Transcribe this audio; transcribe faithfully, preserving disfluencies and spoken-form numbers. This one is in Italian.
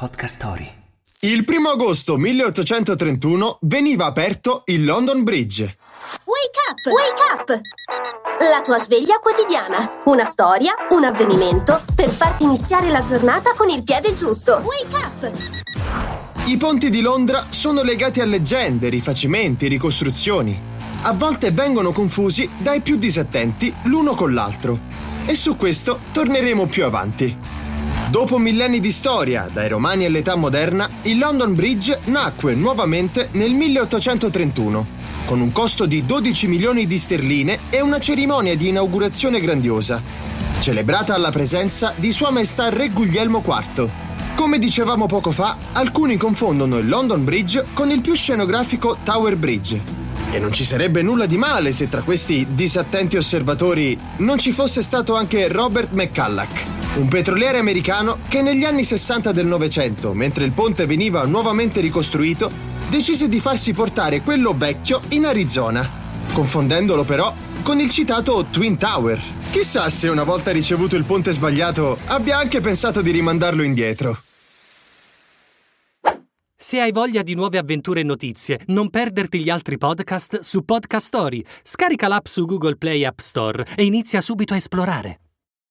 Podcast Story. Il primo agosto milleottocentotrentuno veniva aperto il London Bridge. Wake up! Wake up! La tua sveglia quotidiana. Una storia, un avvenimento per farti iniziare la giornata con il piede giusto. Wake up! I ponti di Londra sono legati a leggende, rifacimenti, ricostruzioni. A volte vengono confusi dai più disattenti l'uno con l'altro. E su questo torneremo più avanti. Dopo millenni di storia, dai Romani all'età moderna, il London Bridge nacque nuovamente nel milleottocentotrentuno, con un costo di dodici milioni di sterline e una cerimonia di inaugurazione grandiosa, celebrata alla presenza di Sua Maestà Re Guglielmo quarto. Come dicevamo poco fa, alcuni confondono il London Bridge con il più scenografico Tower Bridge. E non ci sarebbe nulla di male se tra questi disattenti osservatori non ci fosse stato anche Robert McCulloch, un petroliere americano che negli anni sessanta del Novecento, mentre il ponte veniva nuovamente ricostruito, decise di farsi portare quello vecchio in Arizona, confondendolo però con il citato Twin Tower. Chissà se una volta ricevuto il ponte sbagliato abbia anche pensato di rimandarlo indietro. Se hai voglia di nuove avventure e notizie, non perderti gli altri podcast su Podcast Story. Scarica l'app su Google Play e App Store e inizia subito a esplorare.